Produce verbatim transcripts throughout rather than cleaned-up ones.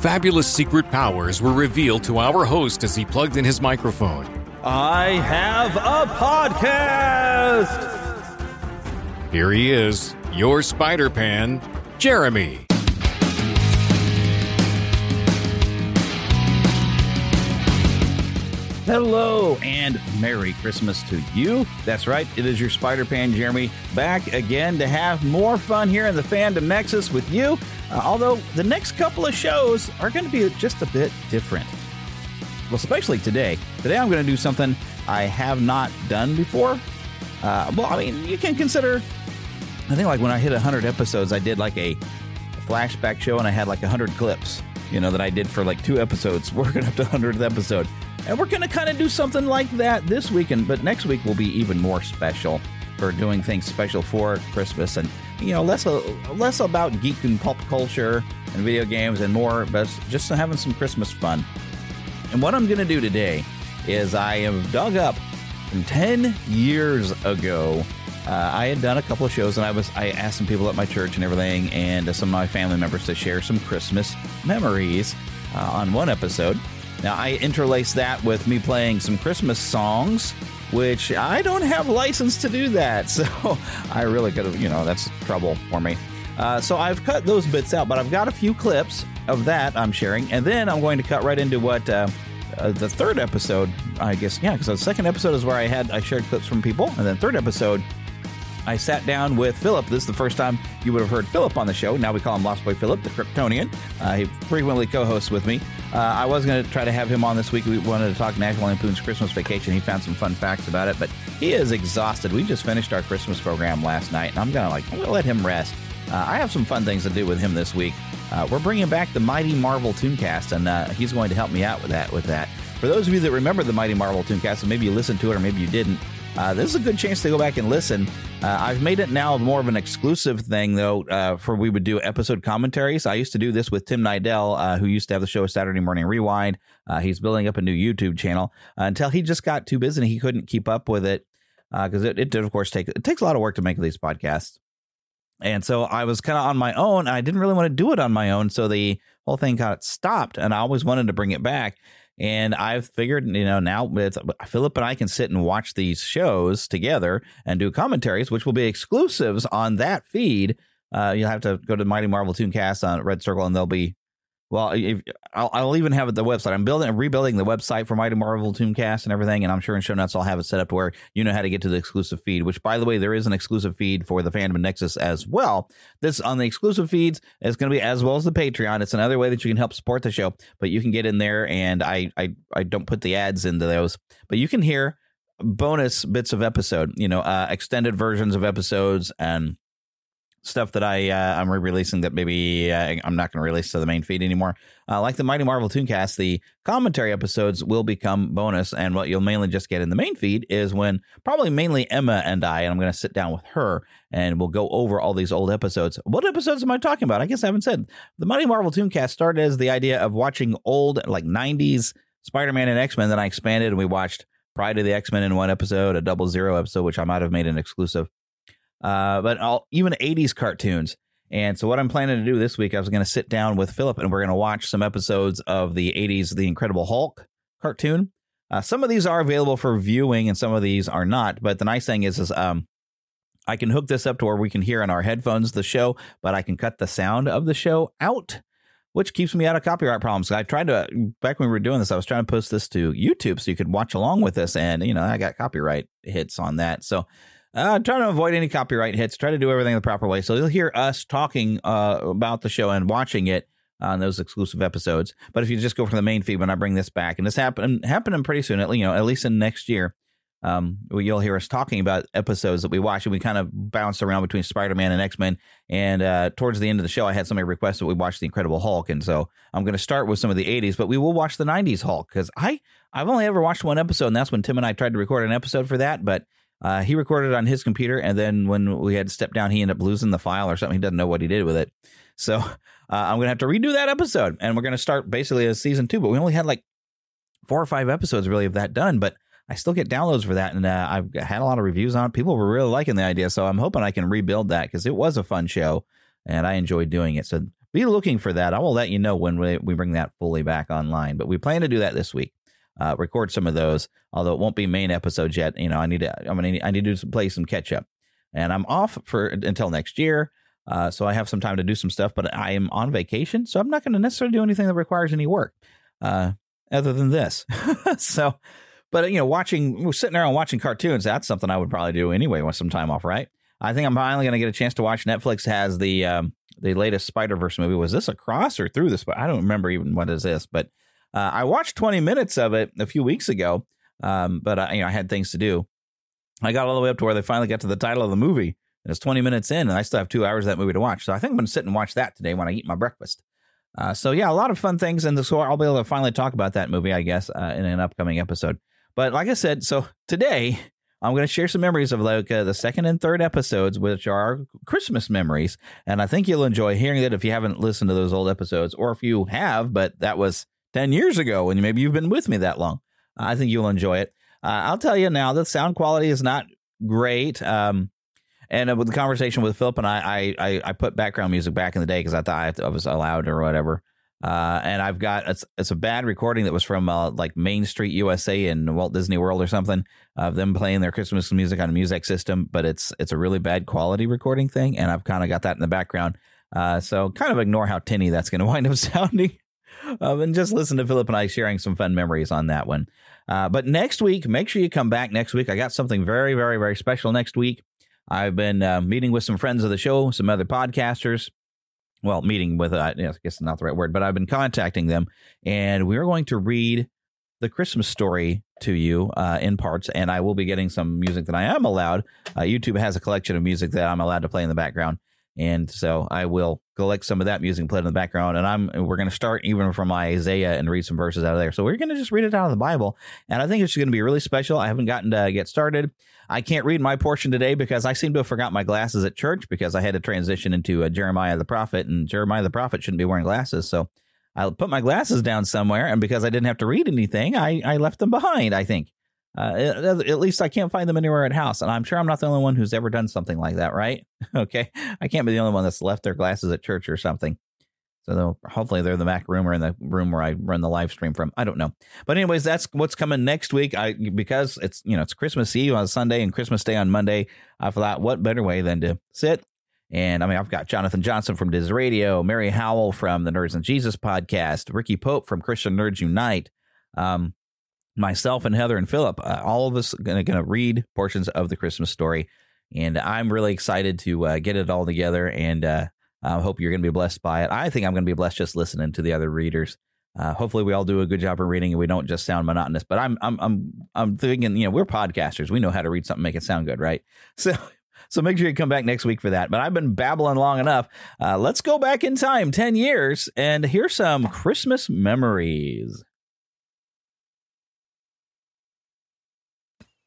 Fabulous secret powers were revealed to our host as he plugged in his microphone. I have a podcast! Here he is, your Spider-Pan, Jeremy. Hello and Merry Christmas to you. That's right, it is your Spider-Pan Jeremy back again to have more fun here in the Fandom Nexus with you. Uh, although the next couple of shows are going to be just a bit different. Well, especially today. Today I'm going to do something I have not done before. Uh, well, I mean, you can consider, I think like when I hit one hundred episodes, I did like a flashback show and I had like one hundred clips, you know, that I did for like two episodes. We're going up to one hundredth episode. And we're going to kind of do something like that this weekend, but next week will be even more special for doing things special for Christmas and, you know, less uh, less about geek and pop culture and video games and more, but just having some Christmas fun. And what I'm going to do today is I have dug up from ten years ago. Uh, I had done a couple of shows and I was I asked some people at my church and everything and some of my family members to share some Christmas memories uh, on one episode. Now, I interlace that with me playing some Christmas songs, which I don't have license to do that. So I really could have, you know, that's trouble for me. Uh, so I've cut those bits out, but I've got a few clips of that I'm sharing. And then I'm going to cut right into what uh, uh, the third episode, I guess. Yeah, because the second episode is where I had I shared clips from people. And then third episode, I sat down with Philip. This is the first time you would have heard Philip on the show. Now we call him Lost Boy Philip, the Kryptonian. Uh, he frequently co-hosts with me. Uh, I was going to try to have him on this week. We wanted to talk National Lampoon's Christmas Vacation. He found some fun facts about it, but he is exhausted. We just finished our Christmas program last night, and I'm going to like I'm gonna let him rest. Uh, I have some fun things to do with him this week. Uh, we're bringing back the Mighty Marvel Tooncast, and uh, he's going to help me out with that. With that, for those of you that remember the Mighty Marvel Tooncast, and maybe you listened to it or maybe you didn't, Uh, this is a good chance to go back and listen. Uh, I've made it now more of an exclusive thing, though, uh, for we would do episode commentaries. I used to do this with Tim Nidell, uh, who used to have the show Saturday Morning Rewind. Uh, he's building up a new YouTube channel uh, until he just got too busy and he couldn't keep up with it because uh, it, it did, of course, take it takes a lot of work to make these podcasts. And so I was kind of on my own. And I didn't really want to do it on my own. So the whole thing got stopped and I always wanted to bring it back. And I've figured, you know, now it's, Philip and I can sit and watch these shows together and do commentaries, which will be exclusives on that feed. Uh, you'll have to go to Mighty Marvel Tooncast on Red Circle, and they'll be Well, if, I'll, I'll even have the website. I'm building and rebuilding the website for Mighty Marvel Tooncast and everything. And I'm sure in show notes I'll have it set up to where you know how to get to the exclusive feed, which, by the way, there is an exclusive feed for the Fandom Nexus as well. This on the exclusive feeds is going to be as well as the Patreon. It's another way that you can help support the show, but you can get in there. And I, I, I don't put the ads into those, but you can hear bonus bits of episode, you know, uh, extended versions of episodes and stuff that I uh, I'm re-releasing that maybe uh, I'm not going to release to the main feed anymore. Uh, like the Mighty Marvel Tooncast, the commentary episodes will become bonus. And what you'll mainly just get in the main feed is when probably mainly Emma and I, and I'm going to sit down with her and we'll go over all these old episodes. What episodes am I talking about? I guess I haven't said. The Mighty Marvel Tooncast started as the idea of watching old like nineties Spider-Man and X-Men. Then I expanded and we watched Pride of the X-Men in one episode, a Double Zero episode, which I might have made an exclusive. Uh, but all, even eighties cartoons. And so what I'm planning to do this week, I was going to sit down with Philip and we're going to watch some episodes of the eighties The Incredible Hulk cartoon. Uh, some of these are available for viewing and some of these are not. But the nice thing is, is um, I can hook this up to where we can hear in our headphones the show, but I can cut the sound of the show out, which keeps me out of copyright problems. I tried to, back when we were doing this, I was trying to post this to YouTube so you could watch along with us. And, you know, I got copyright hits on that. So Uh, trying to avoid any copyright hits, try to do everything the proper way. So you'll hear us talking uh, about the show and watching it on those exclusive episodes. But if you just go for the main feed when I bring this back, and this happen happening pretty soon, at, you know, at least in next year, um, you'll hear us talking about episodes that we watch. And we kind of bounce around between Spider-Man and X-Men. And uh, towards the end of the show, I had somebody request that we watch The Incredible Hulk. And so I'm going to start with some of the eighties, but we will watch the nineties Hulk because I I've only ever watched one episode. And that's when Tim and I tried to record an episode for that. But Uh, he recorded on his computer, and then when we had to step down, he ended up losing the file or something. He doesn't know what he did with it. So uh, I'm going to have to redo that episode, and we're going to start basically a season two. But we only had like four or five episodes really of that done, but I still get downloads for that, and uh, I've had a lot of reviews on it. People were really liking the idea, so I'm hoping I can rebuild that because it was a fun show, and I enjoyed doing it. So be looking for that. I will let you know when we, we bring that fully back online, but we plan to do that this week. Uh, record some of those, although it won't be main episodes yet. You know, I need to, I'm gonna, I need to do some, play some catch up, and I'm off for until next year. Uh, so I have some time to do some stuff, but I am on vacation, so I'm not going to necessarily do anything that requires any work, uh, other than this. So, but you know, watching, we're sitting there and watching cartoons. That's something I would probably do anyway with some time off, right? I think I'm finally going to get a chance to watch. Netflix has the um, the latest Spider-Verse movie. Was this across or through this? I don't remember even what is this, but. Uh, I watched twenty minutes of it a few weeks ago, um, but I, you know, I had things to do. I got all the way up to where they finally got to the title of the movie. And it's twenty minutes in, and I still have two hours of that movie to watch. So I think I'm going to sit and watch that today when I eat my breakfast. Uh, so, yeah, a lot of fun things. And so I'll be able to finally talk about that movie, I guess, uh, in an upcoming episode. But like I said, so today I'm going to share some memories of like uh, the second and third episodes, which are our Christmas memories. And I think you'll enjoy hearing that if you haven't listened to those old episodes, or if you have, but that was ten years ago, and maybe you've been with me that long. I think you'll enjoy it. Uh, I'll tell you now, the sound quality is not great. Um, and uh, with the conversation with Philip and I, I, I put background music back in the day because I thought I was allowed or whatever. Uh, and I've got it's, it's a bad recording that was from uh, like Main Street U S A and Walt Disney World or something of them playing their Christmas music on a music system. But it's it's a really bad quality recording thing, and I've kind of got that in the background. Uh, so kind of ignore how tinny that's going to wind up sounding. Um, and just listen to Philip and I sharing some fun memories on that one. Uh, but next week, make sure you come back next week. I got something very, very, very special next week. I've been uh, meeting with some friends of the show, some other podcasters. Well, meeting with, uh, I guess it's not the right word, but I've been contacting them. And we are going to read the Christmas story to you uh, in parts. And I will be getting some music that I am allowed. Uh, YouTube has a collection of music that I'm allowed to play in the background. And so I will collect some of that music and play it in the background. And I'm we're going to start even from Isaiah and read some verses out of there. So we're going to just read it out of the Bible. And I think it's going to be really special. I haven't gotten to get started. I can't read my portion today because I seem to have forgot my glasses at church because I had to transition into a Jeremiah the prophet. And Jeremiah the prophet shouldn't be wearing glasses. So I put my glasses down somewhere. And because I didn't have to read anything, I, I left them behind, I think. Uh, at least I can't find them anywhere at house. And I'm sure I'm not the only one who's ever done something like that, right? Okay. I can't be the only one that's left their glasses at church or something. So hopefully they're in the back room or in the room where I run the live stream from. I don't know. But anyways, that's what's coming next week. I because it's, you know, it's Christmas Eve on Sunday and Christmas Day on Monday. I thought what better way than to sit And I mean, I've got Jonathan Johnson from Diz Radio, Mary Howell from the Nerds and Jesus podcast, Ricky Pope from Christian Nerds Unite, um, myself and Heather and Philip, uh, all of us are going to read portions of the Christmas story. And I'm really excited to uh, get it all together. And uh, I hope you're going to be blessed by it. I think I'm going to be blessed just listening to the other readers. Uh, hopefully we all do a good job of reading and we don't just sound monotonous, but I'm, I'm, I'm, I'm thinking, you know, we're podcasters. We know how to read something, make it sound good. Right. So, so make sure you come back next week for that. But I've been babbling long enough. Uh, let's go back in time ten years and hear some Christmas memories.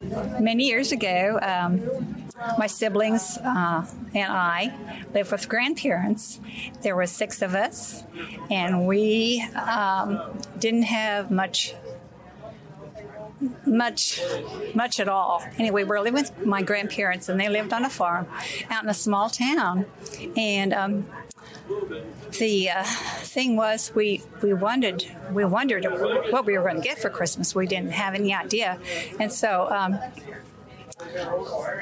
Many years ago, um, my siblings uh, and I lived with grandparents. There were six of us, and we um, didn't have much, much, much at all. Anyway, we were living with my grandparents, and they lived on a farm out in a small town. And um, the uh, thing was, we we wondered we wondered what we were going to get for Christmas. We didn't have any idea, and so. Um,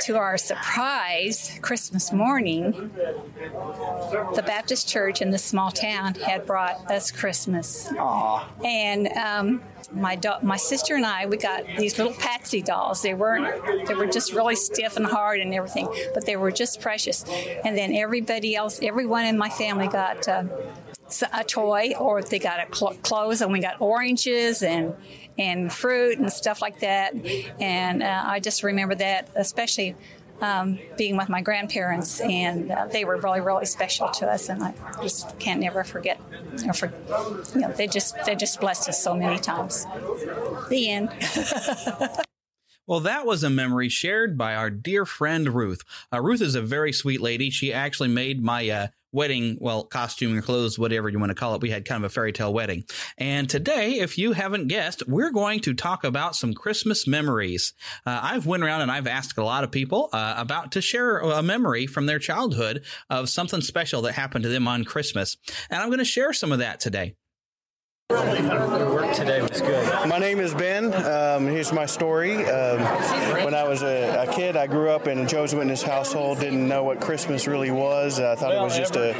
To our surprise, Christmas morning, the Baptist church in the small town had brought us Christmas. Aww. And um, my do- my sister and I, we got these little Patsy dolls. They weren't; they were just really stiff and hard and everything, but they were just precious. And then everybody else, everyone in my family got uh, a toy, or they got a cl- clothes, and we got oranges and. and fruit and stuff like that. And uh, I just remember that, especially um, being with my grandparents, and uh, they were really, really special to us. And I just can't never forget. Or for, you know, they just they just blessed us so many times. The end. Well, that was a memory shared by our dear friend Ruth. Uh, Ruth is a very sweet lady. She actually made my uh, wedding, well, costume or clothes, whatever you want to call it. We had kind of a fairy tale wedding. And today, if you haven't guessed, we're going to talk about some Christmas memories. Uh, I've went around and I've asked a lot of people uh, about to share a memory from their childhood of something special that happened to them on Christmas. And I'm going to share some of that today. The work today was good. My name is Ben. Um, here's my story. Um, when I was a, a kid, I grew up in a Jehovah's Witness household. Didn't know what Christmas really was. I thought it was just a,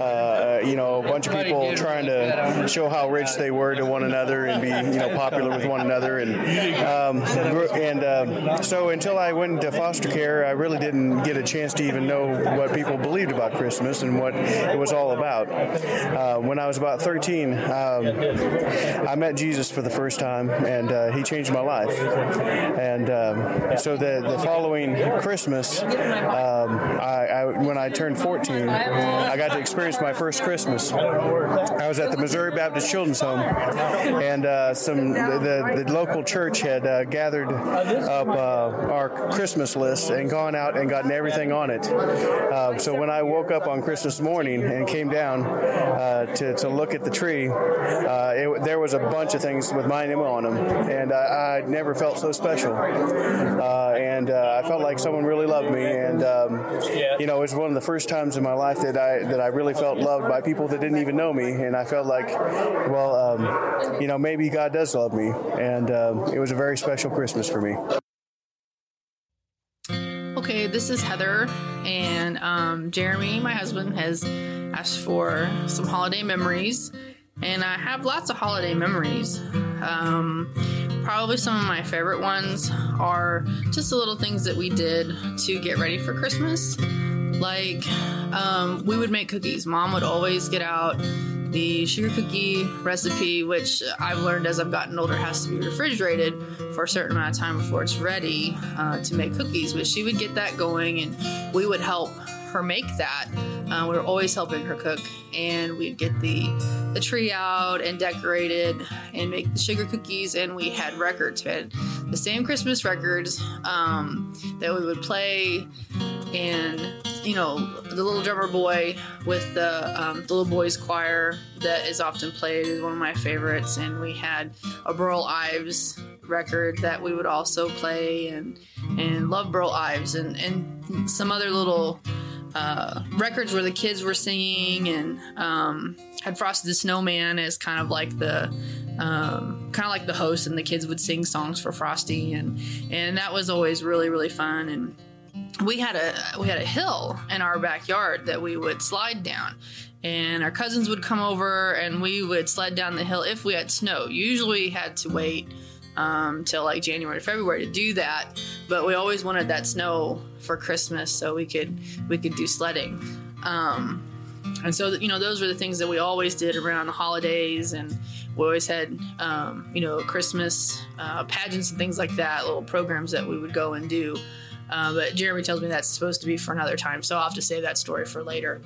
uh, you know, a bunch of people trying to show how rich they were to one another and be, you know, popular with one another. And um, and uh, so until I went into foster care, I really didn't get a chance to even know what people believed about Christmas and what it was all about. Uh, when I was about thirteen. Um, I met Jesus for the first time, and uh, he changed my life. And um, so the, the following Christmas, um, I, I, when I turned fourteen, I got to experience my first Christmas. I was at the Missouri Baptist Children's Home, and uh, some the, the, the local church had uh, gathered up uh, our Christmas list and gone out and gotten everything on it. Uh, so when I woke up on Christmas morning and came down uh, to, to look at the tree, uh, Uh, it, there was a bunch of things with my name on them, and I, I never felt so special. Uh, and uh, I felt like someone really loved me, and um, you know, it was one of the first times in my life that I that I really felt loved by people that didn't even know me, and I felt like, well, um, you know, maybe God does love me, and um, it was a very special Christmas for me. Okay, this is Heather, and um, Jeremy, my husband, has asked for some holiday memories. And I have lots of holiday memories. Um, probably some of my favorite ones are just the little things that we did to get ready for Christmas. Like, um, we would make cookies. Mom would always get out the sugar cookie recipe, which I've learned as I've gotten older has to be refrigerated for a certain amount of time before it's ready uh, to make cookies. But she would get that going, and we would help her make that. Uh, we were always helping her cook, and we'd get the the tree out and decorated and make the sugar cookies, and we had records. We had the same Christmas records um, that we would play, and, you know, the Little Drummer Boy with the, um, the Little Boys Choir that is often played is one of my favorites, and we had a Burl Ives record that we would also play, and and love Burl Ives, and, and some other little uh, records where the kids were singing, and um, had Frosty the Snowman as kind of like the um, kind of like the host, and the kids would sing songs for Frosty, and and that was always really, really fun. And we had a we had a hill in our backyard that we would slide down, and our cousins would come over and we would slide down the hill if we had snow. Usually we had to wait um, till like January or February to do that, but we always wanted that snow for Christmas so we could we could do sledding. Um, and so, you know, those were the things that we always did around the holidays, and we always had, um, you know, Christmas uh, pageants and things like that, little programs that we would go and do. Uh, but Jeremy tells me that's supposed to be for another time, so I'll have to save that story for later.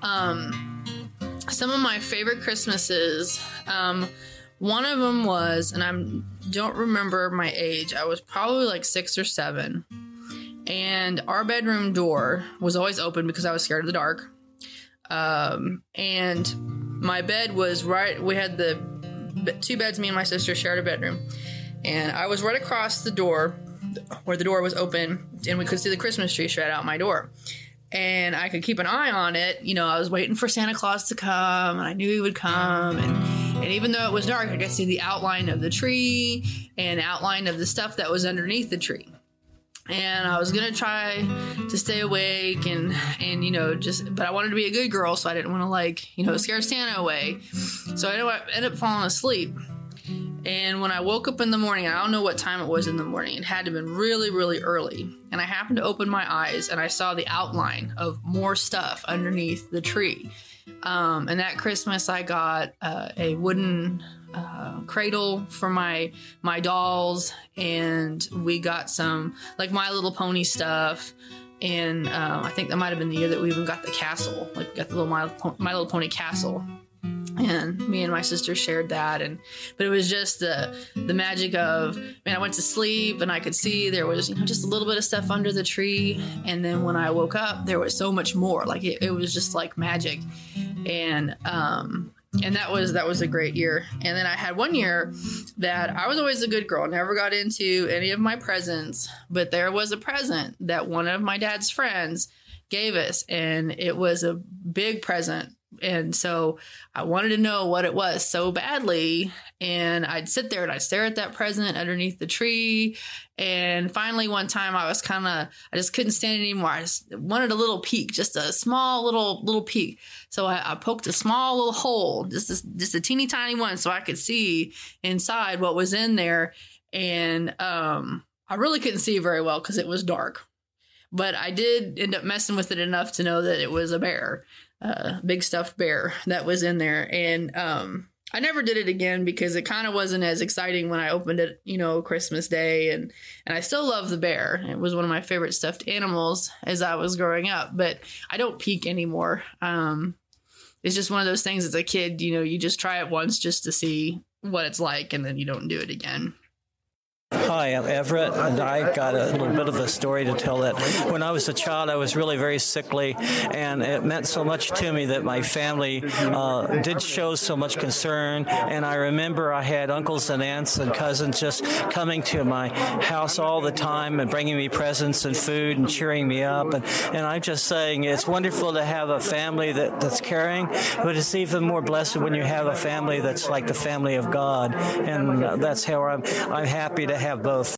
Um, some of my favorite Christmases, um, one of them was, and I don't remember my age, I was probably like six or seven, and our bedroom door was always open because I was scared of the dark. Um, and my bed was right, we had the two beds, me and my sister shared a bedroom, and I was right across the door where the door was open, and we could see the Christmas tree straight out my door, and I could keep an eye on it. You know, I was waiting for Santa Claus to come, and I knew he would come, and, and even though it was dark, I could see the outline of the tree and outline of the stuff that was underneath the tree. And I was gonna try to stay awake and and you know, just, but I wanted to be a good girl, so I didn't want to, like, you know, scare Santa away. So I ended up falling asleep. And when I woke up in the morning, I don't know what time it was in the morning. It had to have been really, really early. And I happened to open my eyes, and I saw the outline of more stuff underneath the tree. Um, and that Christmas, I got uh, a wooden uh, cradle for my my dolls, and we got some, like, My Little Pony stuff. And uh, I think that might have been the year that we even got the castle, like we got the little My, My Little Pony castle. And me and my sister shared that, and but it was just the the magic of, man, I went to sleep and I could see there was, you know, just a little bit of stuff under the tree, and then when I woke up there was so much more. Like it, it was just like magic. And um and that was that was a great year. And then I had one year that I was always a good girl, never got into any of my presents, but there was a present that one of my dad's friends gave us, and it was a big present. And so I wanted to know what it was so badly. And I'd sit there and I'd stare at that present underneath the tree. And finally, one time I was kind of, I just couldn't stand it anymore. I just wanted a little peek, just a small little, little peek. So I, I poked a small little hole, just a, just a teeny tiny one, so I could see inside what was in there. And um, I really couldn't see very well because it was dark. But I did end up messing with it enough to know that it was a bear. Uh, big stuffed bear that was in there. And um, I never did it again because it kind of wasn't as exciting when I opened it, you know, Christmas Day. And, and I still love the bear. It was one of my favorite stuffed animals as I was growing up, but I don't peek anymore. Um, it's just one of those things as a kid, you know, you just try it once just to see what it's like, and then you don't do it again. Hi, I'm Everett, and I got a little bit of a story to tell that when I was a child, I was really very sickly, and it meant so much to me that my family uh, did show so much concern. And I remember I had uncles and aunts and cousins just coming to my house all the time and bringing me presents and food and cheering me up. And, and I'm just saying it's wonderful to have a family that, that's caring, but it's even more blessed when you have a family that's like the family of God. And that's how I'm, I'm happy to have both.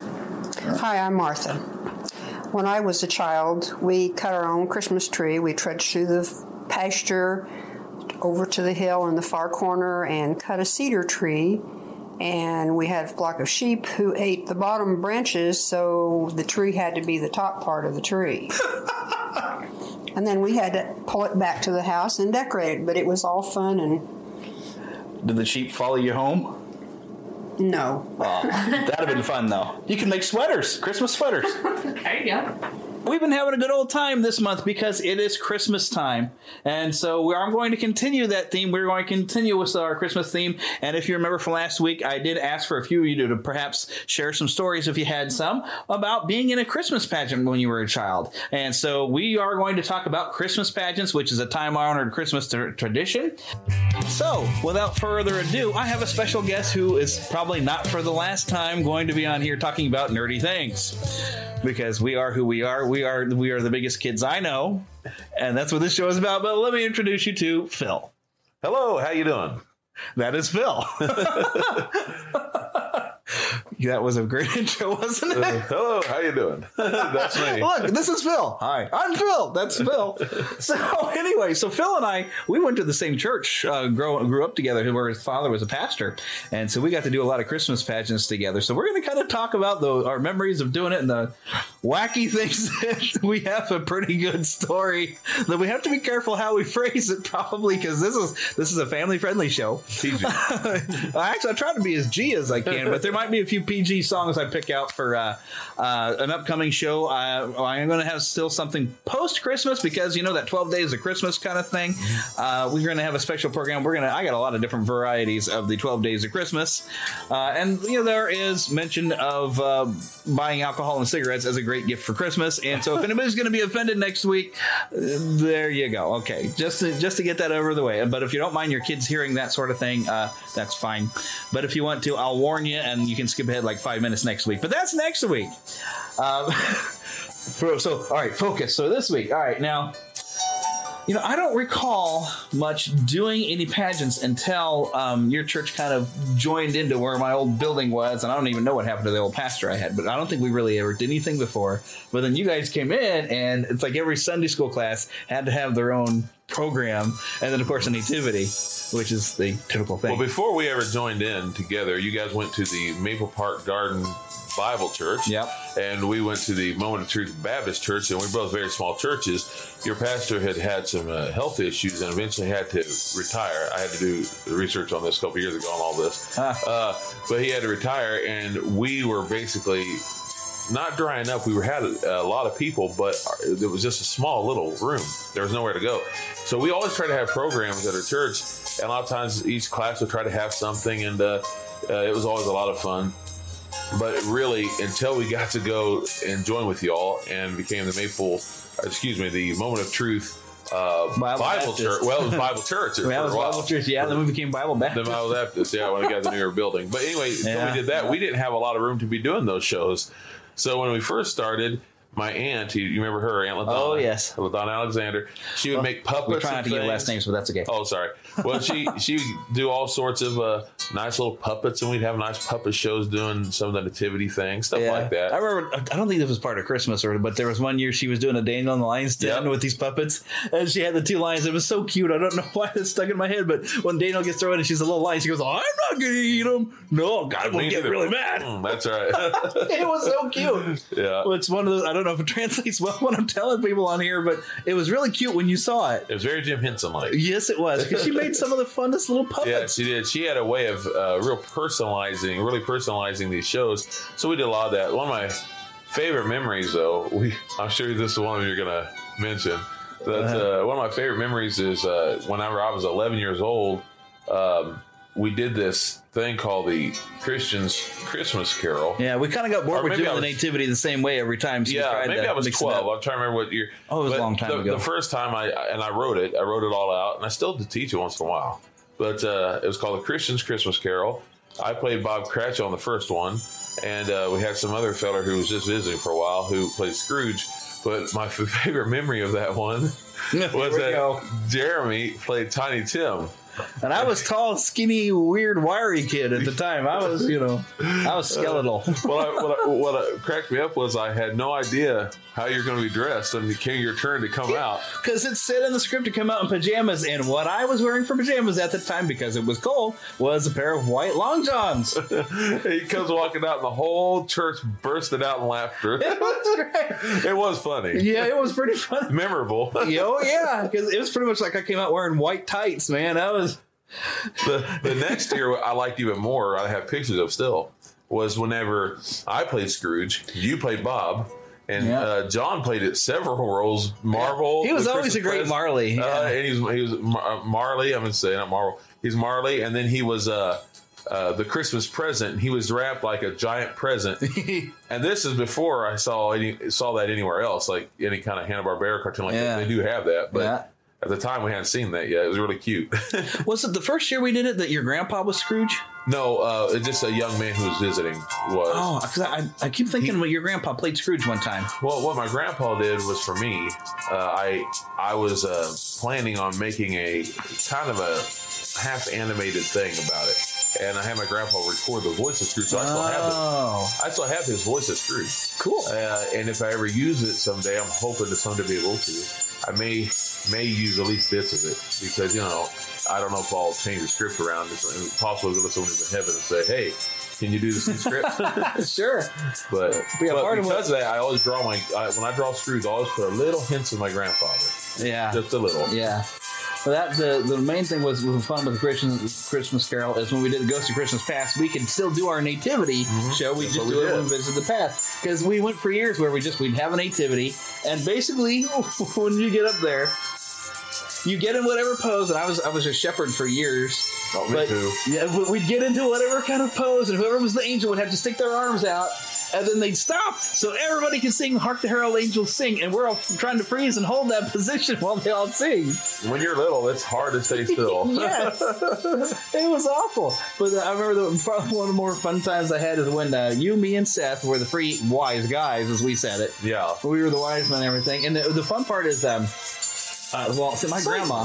Hi, I'm Martha. When I was a child, we cut our own Christmas tree. We trudged through the pasture over to the hill in the far corner and cut a cedar tree. And we had a flock of sheep who ate the bottom branches, so the tree had to be the top part of the tree. And then we had to pull it back to the house and decorate it, but it was all fun. And did the sheep follow you home? No. Oh, that'd have been fun, though. You can make sweaters, Christmas sweaters. There you go. We've been having a good old time this month because it is Christmas time. And so we are going to continue that theme. We're going to continue with our Christmas theme. And if you remember from last week, I did ask for a few of you to perhaps share some stories, if you had some, about being in a Christmas pageant when you were a child. And so we are going to talk about Christmas pageants, which is a time-honored Christmas t- tradition. So without further ado, I have a special guest who is probably not for the last time going to be on here talking about nerdy things. Because we are who we are. We are we are the biggest kids I know, and that's what this show is about. But let me introduce you to Phil. Hello, how you doing? That is Phil. That was a great intro, wasn't it? Uh, hello, how you doing? That's me. Look, this is Phil. Hi, I'm Phil. That's Phil. So anyway, so Phil and I, we went to the same church, uh, grow, grew up together, where his father was a pastor. And so we got to do a lot of Christmas pageants together. So we're going to kind of talk about the, our memories of doing it and the wacky things that we have a pretty good story that we have to be careful how we phrase it, probably, because this is this is a family-friendly show. P G. Actually, I try to be as G as I can, but there might be a few P G songs I pick out for uh, uh, an upcoming show. Uh, I'm going to have still something post-Christmas because, you know, that twelve days of Christmas kind of thing. Uh, we're going to have a special program. We're going to I got a lot of different varieties of the twelve days of Christmas. Uh, and, you know, there is mention of uh, buying alcohol and cigarettes as a great gift for Christmas. And so if anybody's going to be offended next week, there you go. Okay, just to, just to get that over the way. But if you don't mind your kids hearing that sort of thing, uh, that's fine. But if you want to, I'll warn you, and you can skip ahead like five minutes next week. But that's next week. Uh, so, all right, focus. So this week, all right, now... You know, I don't recall much doing any pageants until um, your church kind of joined into where my old building was. And I don't even know what happened to the old pastor I had, but I don't think we really ever did anything before. But then you guys came in, and it's like every Sunday school class had to have their own program. And then, of course, a nativity, which is the typical thing. Well, before we ever joined in together, you guys went to the Maple Park Garden Bible Church. Yep. And we went to the Moment of Truth Baptist Church, and we're both very small churches. Your pastor had had some uh, health issues and eventually had to retire. I had to do research on this a couple years ago on all this. Huh. Uh, but he had to retire, and we were basically not drying up. We were, had a, a lot of people, but it was just a small little room. There was nowhere to go. So we always try to have programs at our church, and a lot of times each class would try to have something, and uh, uh, it was always a lot of fun. But really, until we got to go and join with y'all and became the Maple, excuse me, the Moment of Truth uh, Bible, Bible Church. Well, it was Bible Church. Well, it was Bible Church, yeah. For, then we became Bible Baptist. Then Bible Baptist, yeah, when we got the newer building. But anyway, until yeah, we did that, yeah. we didn't have a lot of room to be doing those shows. So when we first started, my aunt, you, you remember her, Aunt LaDonna? Oh, yes. LaDonna Alexander. She would well, make puppets. We're trying not to things. Get last names, but that's okay. Oh, sorry. Well, she, she would do all sorts of uh, nice little puppets, and we'd have nice puppet shows doing some of the nativity things, stuff yeah. like that. I remember, I don't think this was part of Christmas, or but there was one year she was doing a Daniel and the Lion's Den yep. with these puppets, and she had the two lions. It was so cute. I don't know why it stuck in my head, but when Daniel gets thrown and she's a little lion, she goes, oh, I'm not going to eat them. No, God will get either. Really mad. Mm, that's right. It was so cute. Yeah. Well, it's one of those, I don't know if it translates well when I'm telling people on here, but it was really cute when you saw it. It was very Jim Henson-like. Yes, it was, because she made some of the funnest little puppets. Yeah, she did. She had a way of uh, real personalizing, really personalizing these shows. So we did a lot of that. One of my favorite memories, though, we, I'm sure this is one you're going to mention. That's, uh, one of my favorite memories is uh, whenever I was eleven years old, um, we did this thing called the Christian's Christmas Carol. Yeah, we kind of got bored with doing was, the nativity the same way every time. So yeah, maybe I was twelve. I'm trying to remember what year. Oh, it was but a long time the, ago. The first time I and I wrote it, I wrote it all out, and I still teach it once in a while. But uh, it was called the Christian's Christmas Carol. I played Bob Cratchit on the first one, and uh, we had some other fella who was just visiting for a while who played Scrooge. But my favorite memory of that one was that go. Jeremy played Tiny Tim. And I was tall, skinny, weird, wiry kid at the time. I was, you know, I was skeletal. Uh, well, I, what, I, what cracked me up was I had no idea how you're going to be dressed when it came your turn to come yeah, out. Because it said in the script to come out in pajamas, and what I was wearing for pajamas at the time, because it was cold, was a pair of white long johns. He comes walking out, and the whole church bursted out in laughter. It was, it was funny. Yeah, it was pretty funny. Memorable. Oh, yeah, because it was pretty much like I came out wearing white tights, man. I was the, the next year, I liked even more. I have pictures of still. Was whenever I played Scrooge, you played Bob, and yeah. uh, John played it several roles. Marvel. Yeah. He was always Christmas a great Prince. Marley. Yeah. Uh, and he was, he was Mar- Marley. I'm gonna say not Marvel. He's Marley, and then he was uh, uh, the Christmas present. He was wrapped like a giant present. And this is before I saw any saw that anywhere else, like any kind of Hanna-Barbera cartoon. Like yeah. they, they do have that, but. Yeah. At the time, we hadn't seen that yet. It was really cute. Was it the first year we did it that your grandpa was Scrooge? No, uh, just a young man who was visiting was. Oh, because I, I keep thinking he, well, your grandpa played Scrooge one time. Well, what my grandpa did was for me, uh, I I was uh, planning on making a kind of a half animated thing about it. and I had my grandpa record the voices through, so I still have it. I still have his voices through. Cool. Uh, and if I ever use it someday, I'm hoping to someday be able to. I may may use at least bits of it because, you know, I don't know if I'll change the script around. It's possible to go to someone who's in heaven and say, hey, can you do this in script? Sure. But, yeah, but because what... of that, I always draw my, I, when I draw Scrooge, I always put a little hints of my grandfather. Yeah. Just a little. Yeah. So that the, the main thing was, was fun with the Christmas, Christmas Carol is when we did Ghost of Christmas Past, we could still do our nativity mm-hmm. show. We That's just do we it when we visit the past. Because we went for years where we just, we'd have a nativity. And basically, when you get up there, you get in whatever pose. And I was I was a shepherd for years. Oh, me but, too. Yeah, we'd get into whatever kind of pose. And whoever was the angel would have to stick their arms out. And then they'd stop so everybody could sing Hark the Herald Angels Sing. And we're all trying to freeze and hold that position while they all sing. When you're little, it's hard to stay still. Yes. It was awful. But uh, I remember the, probably one of the more fun times I had is when uh, you, me, and Seth were the three wise guys, as we said it. Yeah. We were the wise men and everything. And the, the fun part is... Um, Uh, well, so my grandma,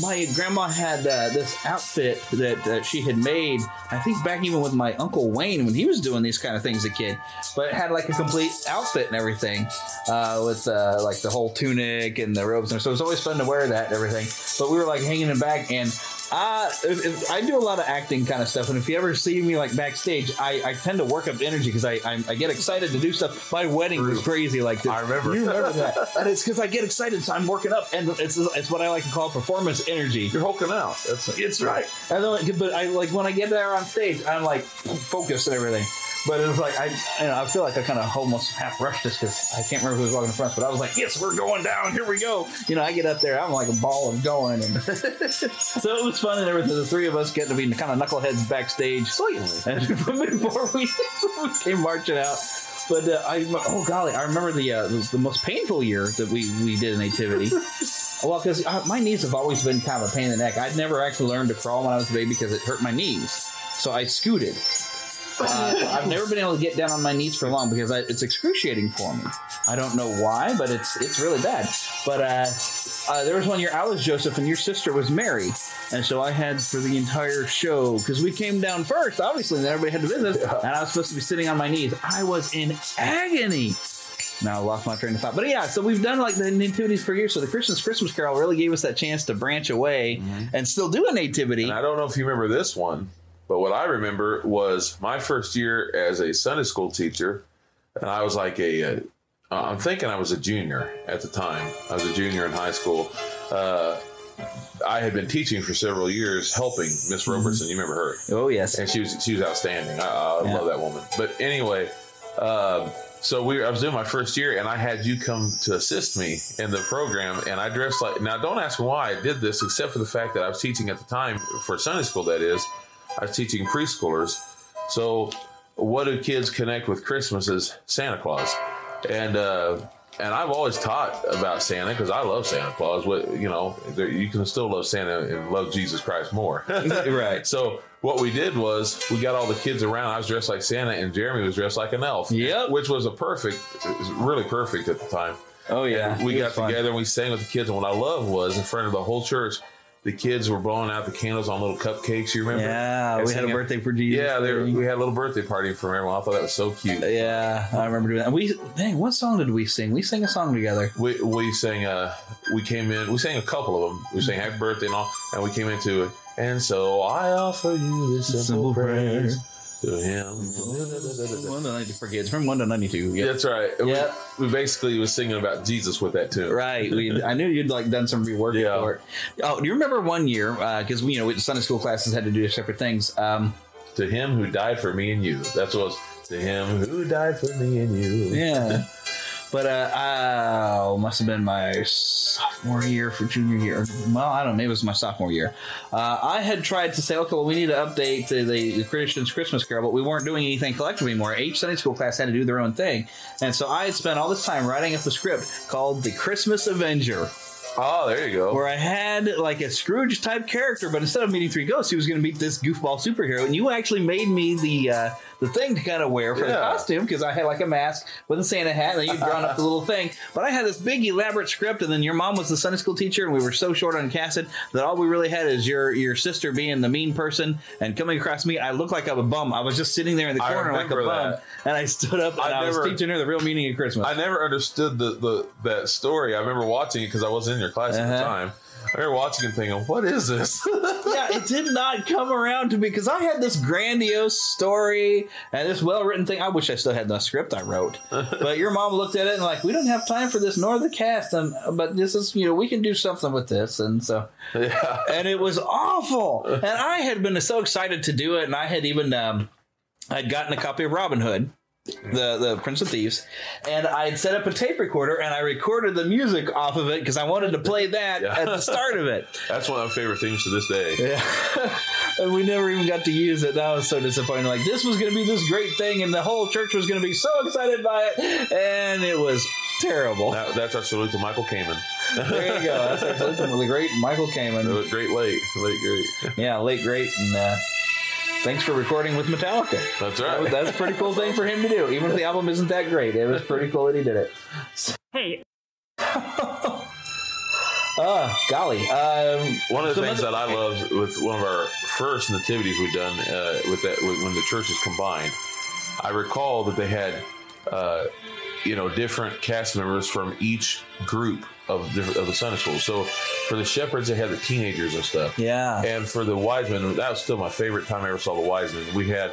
my grandma had uh, this outfit that uh, she had made, I think back even with my Uncle Wayne when he was doing these kind of things as a kid, but it had like a complete outfit and everything uh, with uh, like the whole tunic and the robes. And so it was always fun to wear that and everything. But we were like hanging in back and Uh, if, if I do a lot of acting kind of stuff, and if you ever see me like backstage, I, I tend to work up energy because I, I I get excited to do stuff. My wedding Ruth. was crazy like this. I remember. You remember that. And it's because I get excited, so I'm working up, and it's it's what I like to call performance energy. You're hulking out. That's like, it's right. right. And then, but I like when I get there on stage, I'm like focused and everything. But it was like I, you know, I feel like I kind of almost half rushed this because I can't remember who was walking in front. But I was like, "Yes, we're going down. Here we go." You know, I get up there, I'm like a ball of going, and so it was fun and everything. The three of us getting to be kind of knuckleheads backstage, certainly. And before we came marching out. But uh, I, oh golly, I remember the uh, the most painful year that we, we did a nativity. Well, because my knees have always been kind of a pain in the neck. I'd never actually learned to crawl when I was a baby because it hurt my knees, so I scooted. Uh, I've never been able to get down on my knees for long because I, it's excruciating for me. I don't know why, but it's it's really bad. But uh, uh, there was one year I was Joseph and your sister was Mary, and so I had for the entire show because we came down first, obviously, and then everybody had to visit, yeah. And I was supposed to be sitting on my knees. I was in agony. Now I lost my train of thought. But yeah, so we've done like the nativities for years. So the Christmas Christmas Carol really gave us that chance to branch away mm-hmm. and still do a nativity. And I don't know if you remember this one. But what I remember was my first year as a Sunday school teacher, and I was like a, uh, I'm thinking I was a junior at the time. I was a junior in high school. Uh, I had been teaching for several years, helping Miss Robertson. You remember her? Oh, yes. And she was she was outstanding. I, I yeah. love that woman. But anyway, uh, so we were, I was doing my first year, and I had you come to assist me in the program, and I dressed like, now don't ask why I did this, except for the fact that I was teaching at the time, for Sunday school that is, I was teaching preschoolers. So what do kids connect with Christmas is Santa Claus. And uh, and I've always taught about Santa because I love Santa Claus. What, you know, there, you can still love Santa and love Jesus Christ more. Right. So what we did was we got all the kids around. I was dressed like Santa and Jeremy was dressed like an elf. Yep. Which was a perfect, it was really perfect at the time. Oh, yeah. And we got together fun. And we sang with the kids. And what I loved was in front of the whole church, the kids were blowing out the candles on little cupcakes. You remember? Yeah, and we had a birthday for Jesus. Yeah, they were, we had a little birthday party for everyone. I thought that was so cute. Yeah, I remember doing that. And we, dang, what song did we sing? We sang a song together. We we sang. Uh, we came in. We sang a couple of them. We sang Happy Birthday and all. And we came into it. And so I offer you this simple, simple praise to Him. One to ninety-two for kids. From one to ninety-two. Yep. That's right. Yeah, we, we basically was singing about Jesus with that tune. Right. We, I knew you'd like done some rework yeah. for it. Oh, do you remember one year? Because uh, you know, we, Sunday school classes had to do separate things. Um, to Him who died for me and you. That's what it was. To Him who died for me and you. Yeah. But uh, oh, must have been my sophomore year for junior year. Well, I don't know. Maybe it was my sophomore year. Uh, I had tried to say, okay, well, we need to update the, the Christian's Christmas Carol, but we weren't doing anything collective anymore. Each Sunday school class had to do their own thing. And so I had spent all this time writing up the script called The Christmas Avenger. Oh, there you go. Where I had like a Scrooge type character, but instead of meeting three ghosts, he was going to meet this goofball superhero. And you actually made me the uh, the thing to kind of wear for yeah. the costume, because I had like a mask with a Santa hat, and then you'd drawn up the little thing. But I had this big elaborate script, and then your mom was the Sunday school teacher, and we were so short on casting that all we really had is your your sister being the mean person and coming across me. I looked like I'm a bum. I was just sitting there in the corner like a that. bum, and I stood up and I, I never, was teaching her the real meaning of Christmas. I never understood the, the that story. I remember watching it because I wasn't in your class uh-huh. at the time. I remember watching and thinking, what is this? Yeah, it did not come around to me because I had this grandiose story and this well-written thing. I wish I still had the script I wrote. But your mom looked at it and like, we don't have time for this nor the cast. And, but this is, you know, we can do something with this. And so, yeah. And it was awful. And I had been so excited to do it. And I had even, um, I'd gotten a copy of Robin Hood, the the Prince of Thieves, and I had set up a tape recorder and I recorded the music off of it because I wanted to play that yeah. at the start of it. That's one of my favorite themes to this day. Yeah. And we never even got to use it. That was so disappointing. Like, this was going to be this great thing and the whole church was going to be so excited by it, and it was terrible. That, that's our salute to Michael Kamen. There you go. That's our salute to the great Michael Kamen. The great late. Late great. Yeah, late great. And uh thanks for recording with Metallica. That's right. That, that's a pretty cool thing for him to do. Even if the album isn't that great, it was pretty cool that he did it. Hey. Uh, golly. Um, one of the things other- that I loved with one of our first nativities we've done uh, with that with, when the churches combined, I recall that they had uh, you know different cast members from each group of the, of the Sunday school. So for the shepherds, they had the teenagers and stuff. Yeah. And for the wise men, that was still my favorite time I ever saw the wise men. We had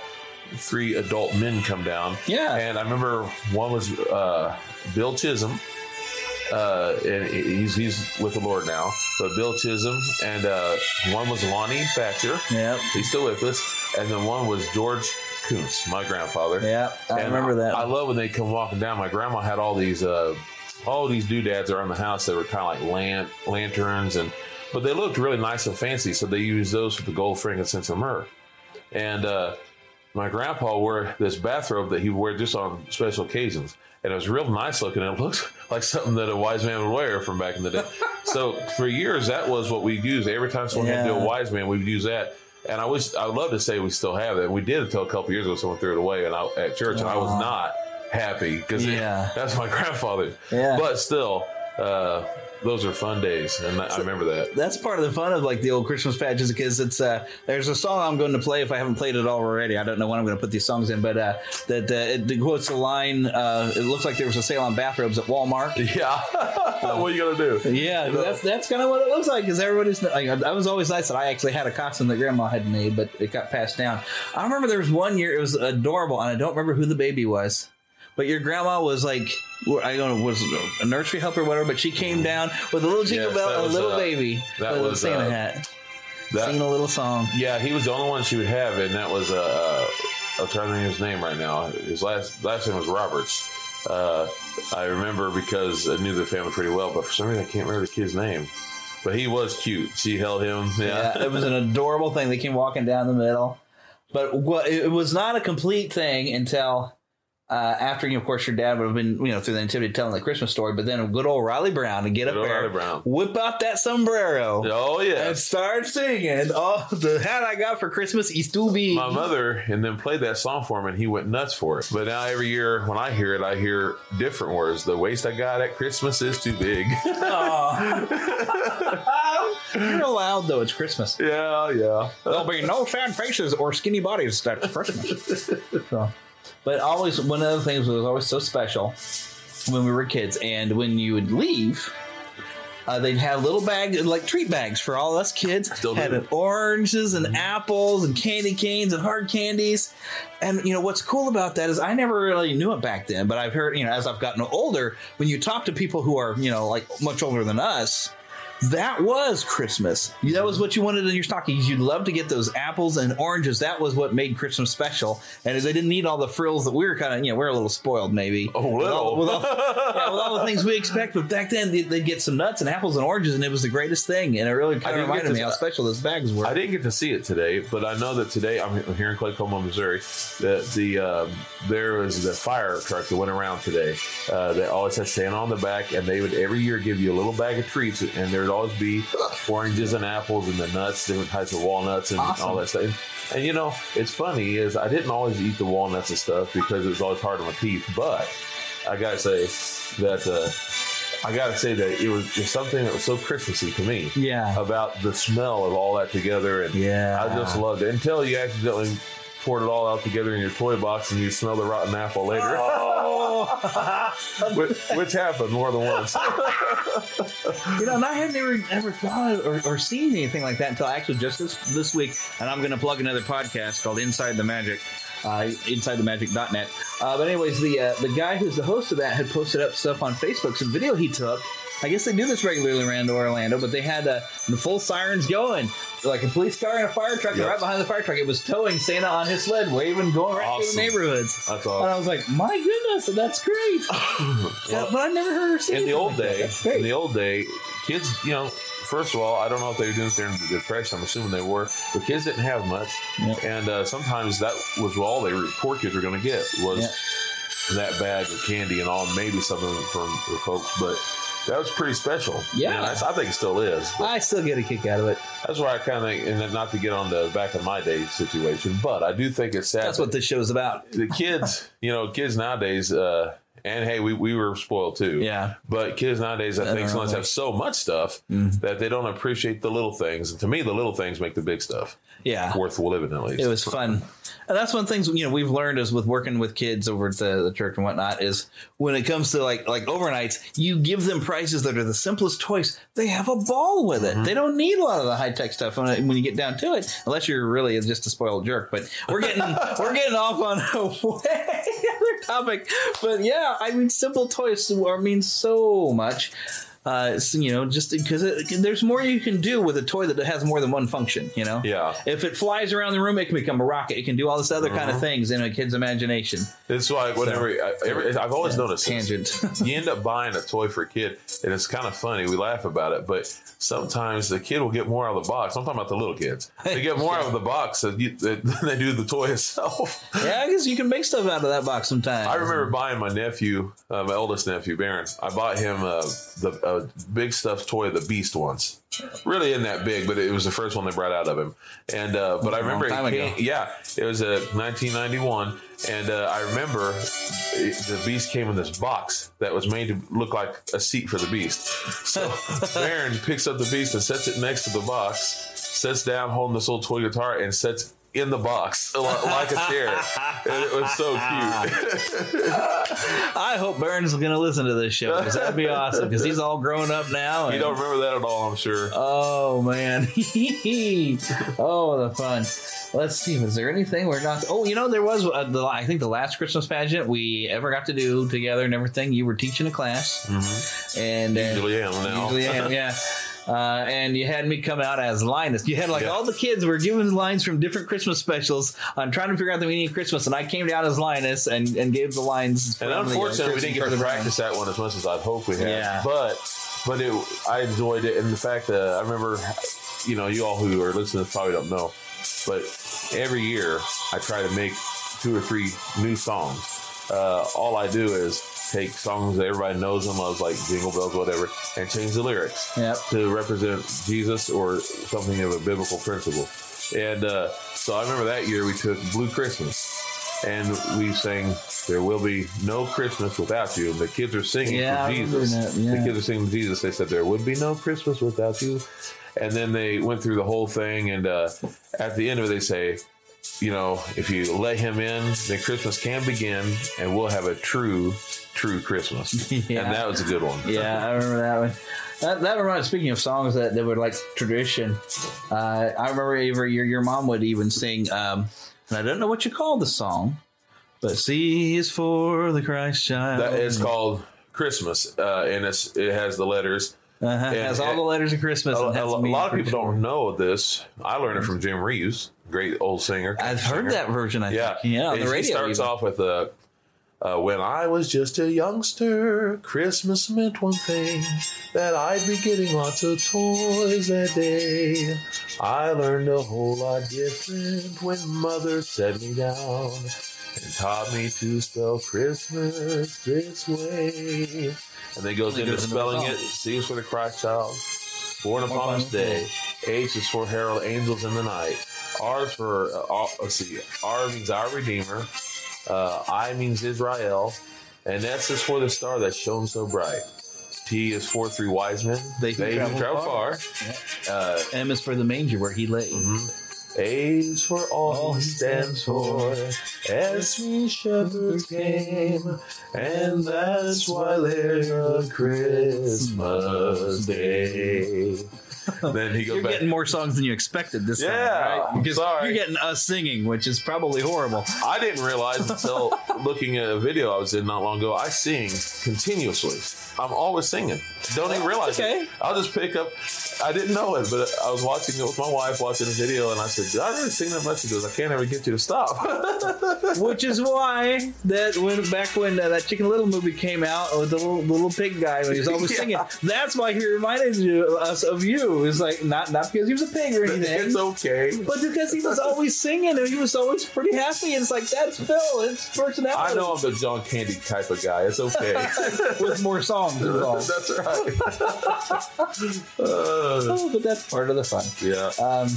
three adult men come down. Yeah. And I remember one was uh, Bill Chisholm. Uh, and he's he's with the Lord now. But Bill Chisholm, and uh, one was Lonnie Thatcher. Yeah. He's still with us. And then one was George Koontz, my grandfather. Yeah, I and remember that. I, I love when they come walking down. My grandma had all these... Uh, All these doodads around the house that were kind of like lan- lanterns, and but they looked really nice and fancy, so they used those for the gold, frankincense, and myrrh. And uh, my grandpa wore this bathrobe that he wore just on special occasions, and it was real nice looking. It looked like something that a wise man would wear from back in the day. So for years, that was what we used. Every time someone yeah. had to do a wise man, we'd use that. And I wish I would love to say we still have it. We did until a couple years ago. Someone threw it away, and I, at church, Aww. and I was not happy because yeah. that's my grandfather. Yeah. But still, uh, those are fun days, and I, so I remember that. That's part of the fun of like the old Christmas patches, because it's uh, there's a song I'm going to play if I haven't played it already. I don't know when I'm going to put these songs in, but uh, that uh, it, it quotes the line. Uh, it looks like there was a sale on bathrobes at Walmart. Yeah, uh, what are you gonna do? Yeah, no. that's that's kind of what it looks like. Because everybody's like, I was always nice that I actually had a costume that Grandma had made, but it got passed down. I remember there was one year it was adorable, and I don't remember who the baby was. But your grandma was like, I don't know, was a nursery helper or whatever, but she came down with a little jingle yes, bell and a little uh, baby with was, a Santa uh, hat. That, singing a little song. Yeah, he was the only one she would have, and that was, uh, I'm trying to think of his name right now. His last last name was Roberts. Uh, I remember because I knew the family pretty well, but for some reason I can't remember the kid's name. But he was cute. She held him. Yeah, yeah, it was an adorable thing. They came walking down the middle. But what, it was not a complete thing until... Uh, after, you know, of course, your dad would have been, you know, through the nativity telling the Christmas story, but then good old Riley Brown to get good up there, whip out that sombrero. Oh, yeah. And start singing. Oh, the hat I got for Christmas is too big. My mother, and then played that song for him, and he went nuts for it. But now every year when I hear it, I hear different words. The waist I got at Christmas is too big. Oh. You're allowed, though. It's Christmas. Yeah, yeah. There'll be no sad faces or skinny bodies that Christmas. So. But always, one of the things that was always so special when we were kids, and when you would leave, uh, they'd have little bags, like treat bags for all us kids. Still do. Had oranges and mm-hmm. apples and candy canes and hard candies. And, you know, what's cool about that is I never really knew it back then, but I've heard, you know, as I've gotten older, when you talk to people who are, you know, like much older than us, that was Christmas. That was what you wanted in your stockings. You'd love to get those apples and oranges. That was what made Christmas special. And they didn't need all the frills that we were kind of, you know, we we're a little spoiled maybe. Oh, well. With all, with all, yeah, with all the things we expect. But back then, they'd get some nuts and apples and oranges, and it was the greatest thing. And it really kind of reminded me how special those bags were. I didn't get to see it today, but I know that today, I'm here in Claycoma, Missouri, that the um, there was the fire truck that went around today. Uh, that always had Santa on the back, and they would every year give you a little bag of treats, and there there'd always be oranges and apples and the nuts, different types of walnuts and awesome. all that stuff. And, and you know, it's funny is I didn't always eat the walnuts and stuff because it was always hard on my teeth. But I gotta say that uh, I gotta say that it was, it was something that was so Christmassy to me. Yeah. About the smell of all that together, and yeah, I just loved it until you accidentally poured it all out together in your toy box and you smell the rotten apple later. Oh. which, which happened more than once. You know, and I had never ever thought or, or seen anything like that until actually just this, this week. And I'm going to plug another podcast called Inside the Magic, uh, inside the magic dot net. Uh, but anyways, the uh, the guy who's the host of that had posted up stuff on Facebook, some video he took. I guess they do this regularly around Orlando, but they had uh, the full sirens going, like a police car and a fire truck, yep. right behind the fire truck. It was towing Santa on his sled, waving, going right awesome. through the neighborhoods. That's awesome. And I was like, my goodness, that's great. Well, but I never heard her sing. In the old like day, that. in the old day, kids, you know, first of all, I don't know if they were doing this during the Depression. I'm assuming they were, but kids didn't have much, yep. and uh, sometimes that was all they were, poor kids were going to get was yep. that bag of candy and all, maybe something from the folks, but. That was pretty special. Yeah. And I, I think it still is. I still get a kick out of it. That's why I kind of, and not to get on the back of my day situation, but I do think it's sad. That's that what this show's about. The kids, you know, kids nowadays, uh, and hey, we, we were spoiled too. Yeah. But kids nowadays, I, I think sometimes have so much stuff mm. that they don't appreciate the little things. And to me, the little things make the big stuff. Yeah. Worth living, at least. It was fun. And that's one of the things, you know, we've learned is with working with kids over at the, the church and whatnot is when it comes to like like overnights, you give them prices that are the simplest toys. They have a ball with it. Mm-hmm. They don't need a lot of the high tech stuff when, when you get down to it, unless you're really just a spoiled jerk. But we're getting we're getting off on a way other topic. But yeah, I mean, simple toys are mean so much. Uh, so, you know, just because there's more you can do with a toy that has more than one function, you know? Yeah. If it flies around the room, it can become a rocket. It can do all this other mm-hmm. kind of things in a kid's imagination. That's why whenever, so, I, every, I've always yeah, noticed tangent. This. You end up buying a toy for a kid, and it's kind of funny. We laugh about it, but sometimes the kid will get more out of the box. I'm talking about the little kids. They get more out of the box than, you, than they do the toy itself. Yeah, I guess you can make stuff out of that box sometimes. I remember buying my nephew, uh, my eldest nephew, Baron. I bought him uh, the... Uh, A big stuffed toy of the Beast once. Really isn't that big, but it was the first one they brought out of him. And uh, but I remember, it came, yeah, it was a nineteen ninety-one, and uh, I remember it, the Beast came in this box that was made to look like a seat for the Beast. So Baron picks up the Beast and sets it next to the box, sits down holding this little toy guitar, and sets. In the box, like a chair. And it was so cute. I hope Burns is going to listen to this show, because that'd be awesome, because he's all grown up now. And... You don't remember that at all, I'm sure. Oh, man. Oh, the fun. Let's see. Was there anything we're not... Oh, you know, there was, uh, the, I think, the last Christmas pageant we ever got to do together and everything. You were teaching a class. Mm-hmm. And, usually uh, am now. Usually am, yeah. Uh, and you had me come out as Linus. You had like yeah. all the kids were giving lines from different Christmas specials on trying to figure out the meaning of Christmas, and I came out as Linus and, and gave the lines. And unfortunately, the, uh, we didn't get to practice that one as much as I'd hoped we had. Yeah. But but it, I enjoyed it, and the fact that uh, I remember, you know, you all who are listening probably don't know, but every year I try to make two or three new songs. Uh, all I do is take songs that everybody knows them of, like Jingle Bells, whatever, and change the lyrics yep. to represent Jesus or something of a biblical principle. And uh, so I remember that year we took Blue Christmas, and we sang "There Will Be No Christmas Without You." The kids are singing yeah, for Jesus. Yeah. The kids are singing for Jesus. They said, "There would be no Christmas without you." And then they went through the whole thing, and uh, at the end of it, they say, you know, if you let him in, then Christmas can begin, and we'll have a true, true Christmas. Yeah. And that was a good one. Yeah, I remember that one. That, that reminds, speaking of songs that, that were like tradition, uh, I remember every year your mom would even sing, um, and I don't know what you call the song, but C is for the Christ child. That is called Christmas, uh, and it's, it has the letters. Uh-huh. It has all it, the letters of Christmas. A, and a, a lot of people sure. don't know this. I learned it from Jim Reeves, great old singer. I've singer. heard that version, I yeah. think. Yeah, on the radio. It starts even. off with, uh, uh, when I was just a youngster, Christmas meant one thing, that I'd be getting lots of toys that day. I learned a whole lot different when Mother set me down and taught me to spell Christmas this way. And then goes into spelling it. C is for the Christ child. Born upon this day. H is for herald angels in the night. R is for, uh, all, let's see, R means our Redeemer. Uh, I means Israel. And S is for the star that shone so bright. T is for three wise men. They who they travel, travel far. far. Yeah. Uh, M is for the manger where he lay. Mm-hmm. A is for all, all he stands for. As we shepherds came. And that's why there's a Christmas day. Then he goes You're back. Getting more songs than you expected this yeah, time, right? Because sorry. You're getting us singing, which is probably horrible. I didn't realize until looking at a video I was in not long ago, I sing continuously. I'm always singing. Don't even realize okay. it. I'll just pick up. I didn't know it, but I was watching it with my wife, watching the video, and I said, did I really sing that much? She goes, I can't ever get you to stop. Which is why that when back when uh, that Chicken Little movie came out, with the little, the little pig guy, when he was always yeah. singing, that's why he reminded you, us of you. It was like, not, not because he was a pig or anything. It's okay. But because he was always singing, and he was always pretty happy, and it's like, that's Phil. It's personality. I know I'm the John Candy type of guy. It's okay. With more songs. That's right. Oh, but that's part of the fun. Yeah. Um,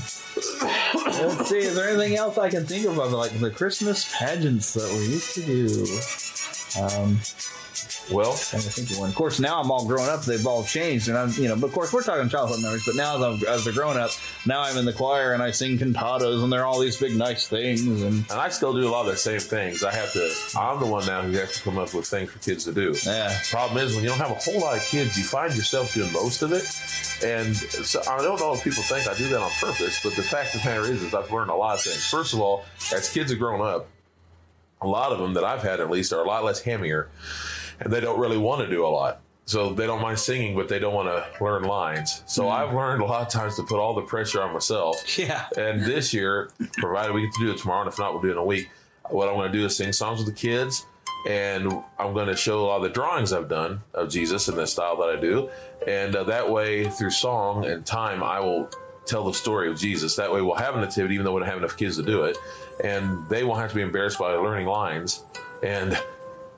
let's see. Is there anything else I can think of, like the Christmas pageants that we used to do? Um, well, I think of one. Of course, now I'm all grown up. They've all changed, and I'm, you know. But of course, we're talking childhood memories. But now, as, I'm, as a grown up, now I'm in the choir and I sing cantatas, and they're all these big, nice things. And, and I still do a lot of the same things. I have to. I'm the one now who has to come up with things for kids to do. Yeah. Problem is, when you don't have a whole lot of kids, you find yourself doing most of it. And so I don't know if people think I do that on purpose, but the fact of the matter is, is I've learned a lot of things. First of all, as kids have grown up, a lot of them that I've had at least are a lot less hammier. And they don't really want to do a lot. So they don't mind singing, but they don't want to learn lines. So mm. I've learned a lot of times to put all the pressure on myself. Yeah. And this year, provided we get to do it tomorrow, and if not, we'll do it in a week, what I'm going to do is sing songs with the kids. And I'm going to show a lot of the drawings I've done of Jesus in the style that I do. And uh, that way, through song and time, I will tell the story of Jesus. That way, we'll have a nativity, even though we don't have enough kids to do it. And they won't have to be embarrassed by learning lines. And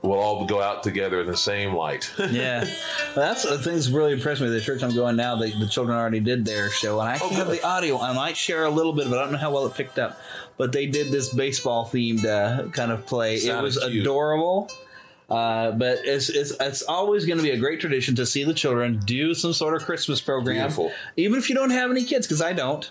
we'll all go out together in the same light. Yeah. Well, that's the thing that's really impressed me. The church I'm going now, they, the children already did their show. And I actually oh, have the audio. I might share a little bit, but I don't know how well it picked up. But they did this baseball-themed uh, kind of play. Sounded it was cute. Adorable. Uh, but it's it's it's always going to be a great tradition to see the children do some sort of Christmas program. Beautiful. Even if you don't have any kids, because I don't.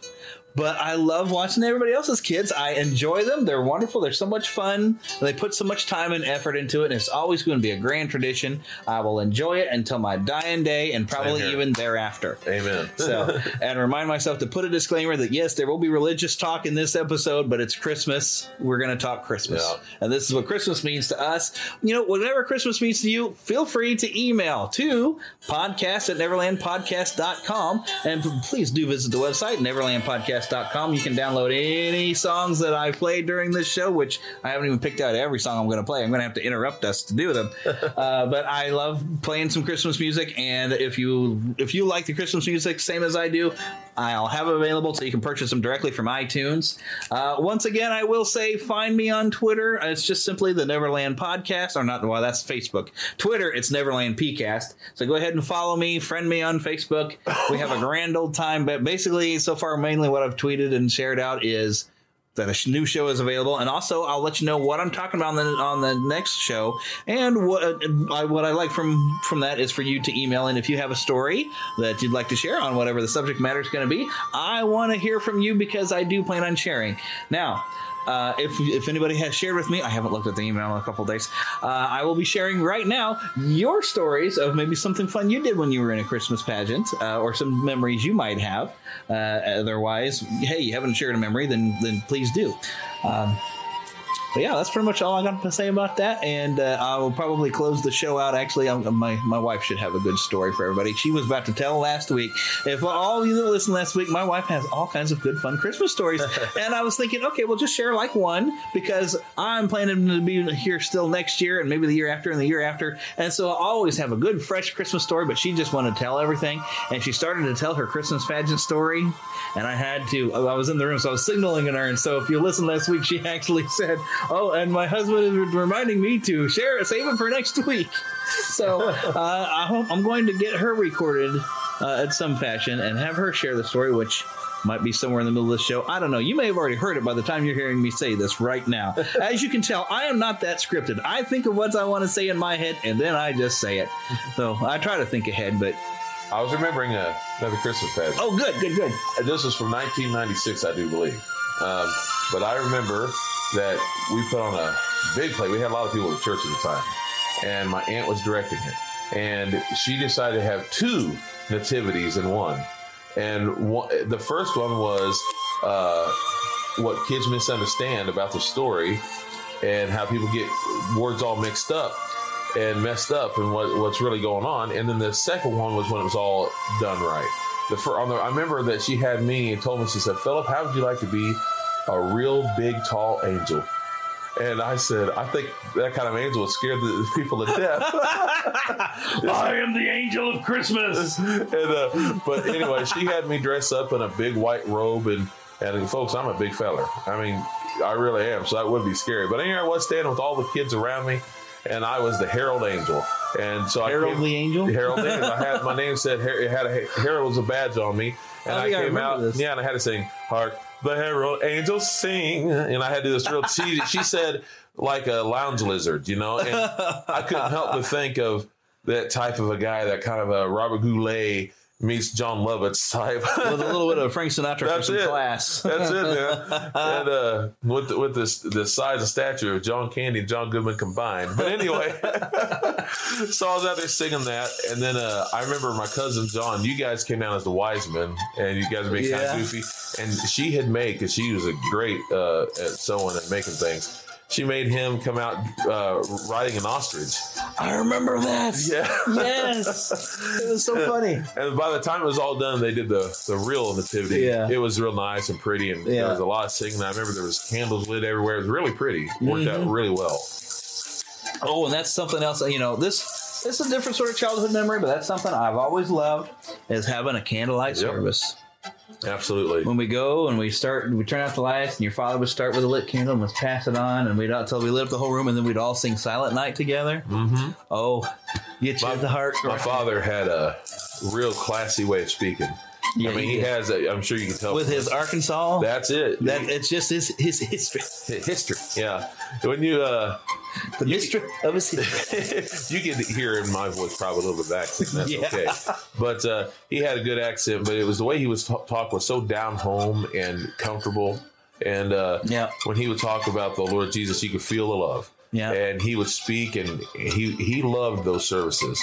But I love watching everybody else's kids. I enjoy them. They're wonderful. They're so much fun. They put so much time and effort into it. And it's always going to be a grand tradition. I will enjoy it until my dying day and probably even thereafter. Amen. So, and remind myself to put a disclaimer that, yes, there will be religious talk in this episode, but it's Christmas. We're going to talk Christmas. Yeah. And this is what Christmas means to us. You know, whatever Christmas means to you, feel free to email to podcast at neverland podcast dot com. And please do visit the website, neverland podcast dot com. You can download any songs that I played during this show, which I haven't even picked out every song I'm going to play. I'm going to have to interrupt us to do them. Uh, but I love playing some Christmas music. And if you if you like the Christmas music, same as I do, I'll have it available so you can purchase them directly from iTunes. Uh, once again, I will say find me on Twitter. It's just simply the Neverland Podcast. Or not, well, that's Facebook. Twitter, it's Neverland PCast. So go ahead and follow me, friend me on Facebook. We have a grand old time. But basically, so far, mainly what I've tweeted and shared out is that a new show is available, and also I'll let you know what I'm talking about on the, on the next show, and what I, what I like from from that is for you to email in if you have a story that you'd like to share on whatever the subject matter is going to be. I want to hear from you because I do plan on sharing. Now, uh, if if anybody has shared with me, I haven't looked at the email in a couple of days. Uh, I will be sharing right now your stories of maybe something fun you did when you were in a Christmas pageant, uh, or some memories you might have. Uh, otherwise, hey, you haven't shared a memory, then then please do. Um, but yeah, that's pretty much all I got to say about that. And uh, I will probably close the show out. Actually, I'm, my, my wife should have a good story for everybody. She was about to tell last week. If all of you that listened last week, my wife has all kinds of good, fun Christmas stories. And I was thinking, okay, well, just share like one because I'm planning to be here still next year and maybe the year after and the year after. And so I always have a good, fresh Christmas story, but she just wanted to tell everything. And she started to tell her Christmas pageant story. And I had to, I was in the room, so I was signaling at her. And so if you listened last week, she actually said, oh, and my husband is reminding me to share it, save it for next week. So uh, I hope I'm going to get her recorded uh, in some fashion and have her share the story, which might be somewhere in the middle of the show. I don't know. You may have already heard it by the time you're hearing me say this right now. As you can tell, I am not that scripted. I think of what I want to say in my head, and then I just say it. So I try to think ahead, but... I was remembering uh, another Christmas pageant. Oh, good, good, good. And this was from nineteen ninety-six, I do believe. Um, but I remember that we put on a big play. We had a lot of people at church at the time. And my aunt was directing it. And she decided to have two nativities in one. And one, the first one was uh, what kids misunderstand about the story and how people get words all mixed up and messed up and what, what's really going on. And then the second one was when it was all done right. The, fir- on the I remember that she had me and told me, she said, "Philip, how would you like to be a real big, tall angel?" And I said, "I think that kind of angel would scare the people to death." I am the angel of Christmas. and, uh, but anyway, she had me dress up in a big white robe. And, and folks, I'm a big fella. I mean, I really am. So that would be scary. But anyway, I was standing with all the kids around me. And I was the herald angel. And so Herald I came, the angel? Herald angel. I had, my name said, it had a, herald was a badge on me. And I, I came I out. This. Yeah, and I had to sing, "Hark, the herald angels sing." And I had to do this real cheesy. She said, like a lounge lizard, you know. And I couldn't help but think of that type of a guy, that kind of a Robert Goulet meets John Lovitz type. With a little bit of Frank Sinatra That's for some it. class. That's it, man. And uh, with the, with this, the size and stature of John Candy and John Goodman combined. But anyway, so I was out there singing that. And then uh, I remember my cousin John, you guys came down as the wise men, and you guys were being yeah. kind of goofy. And she had made, because she was a great uh, at sewing and making things, she made him come out uh, riding an ostrich. I remember that. Yeah. Yes. It was so funny. And, and by the time it was all done, they did the, the real nativity. Yeah. It was real nice and pretty, and yeah. there was a lot of singing. I remember there was candles lit everywhere. It was really pretty. It worked mm-hmm. out really well. Oh, and that's something else. You know, this, this is a different sort of childhood memory, but that's something I've always loved, is having a candlelight yep. service. Absolutely. When we go and we start, we turn out the lights, and your father would start with a lit candle and would pass it on, and we'd until we lit up the whole room, and then we'd all sing "Silent Night" together. Mm-hmm. Oh, get you at the heart. My father had a real classy way of speaking. Yeah, I mean, he, he has. A, I'm sure you can tell with his Arkansas. That's it. That it's just his his history. His history. Yeah. When you. Uh, The you, mystery of his history. You can hear in my voice probably a little bit of accent. That's yeah. okay. But uh, he had a good accent, but it was the way he was t- talk was so down home and comfortable. And uh, yeah. when he would talk about the Lord Jesus, you could feel the love. Yeah. And he would speak, and he he loved those services.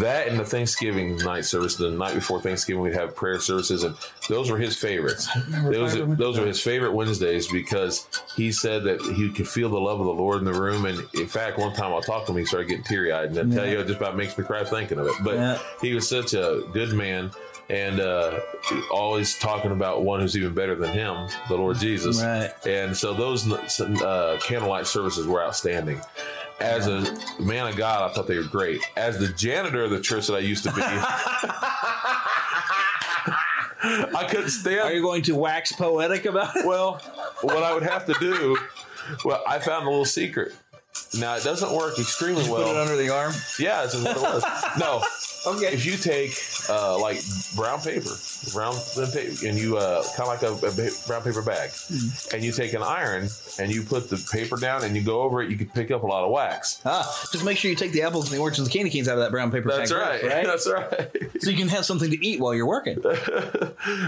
That and the Thanksgiving night service, the night before Thanksgiving, we'd have prayer services, and those were his favorites. Those those were his favorite Wednesdays, because he said that he could feel the love of the Lord in the room. And in fact, one time I talked to him, he started getting teary-eyed, and I yeah. tell you, it just about makes me cry thinking of it. But yeah. he was such a good man, and uh, always talking about one who's even better than him, the Lord Jesus. Right. And so those uh, candlelight services were outstanding. As yeah. a man of God, I thought they were great. As the janitor of the church that I used to be, I couldn't stand. Are you going to wax poetic about it? Well, what I would have to do, well, I found a little secret. Now, it doesn't work extremely Did you well. Put it under the arm? Yeah, that's what it was. No. Okay. If you take, uh, like, brown paper, brown paper, and you, uh, kind of like a, a brown paper bag, mm. and you take an iron, and you put the paper down, and you go over it, you can pick up a lot of wax. Ah, just make sure you take the apples and the oranges and the candy canes out of that brown paper that's bag. Right. First, right. That's right. So you can have something to eat while you're working.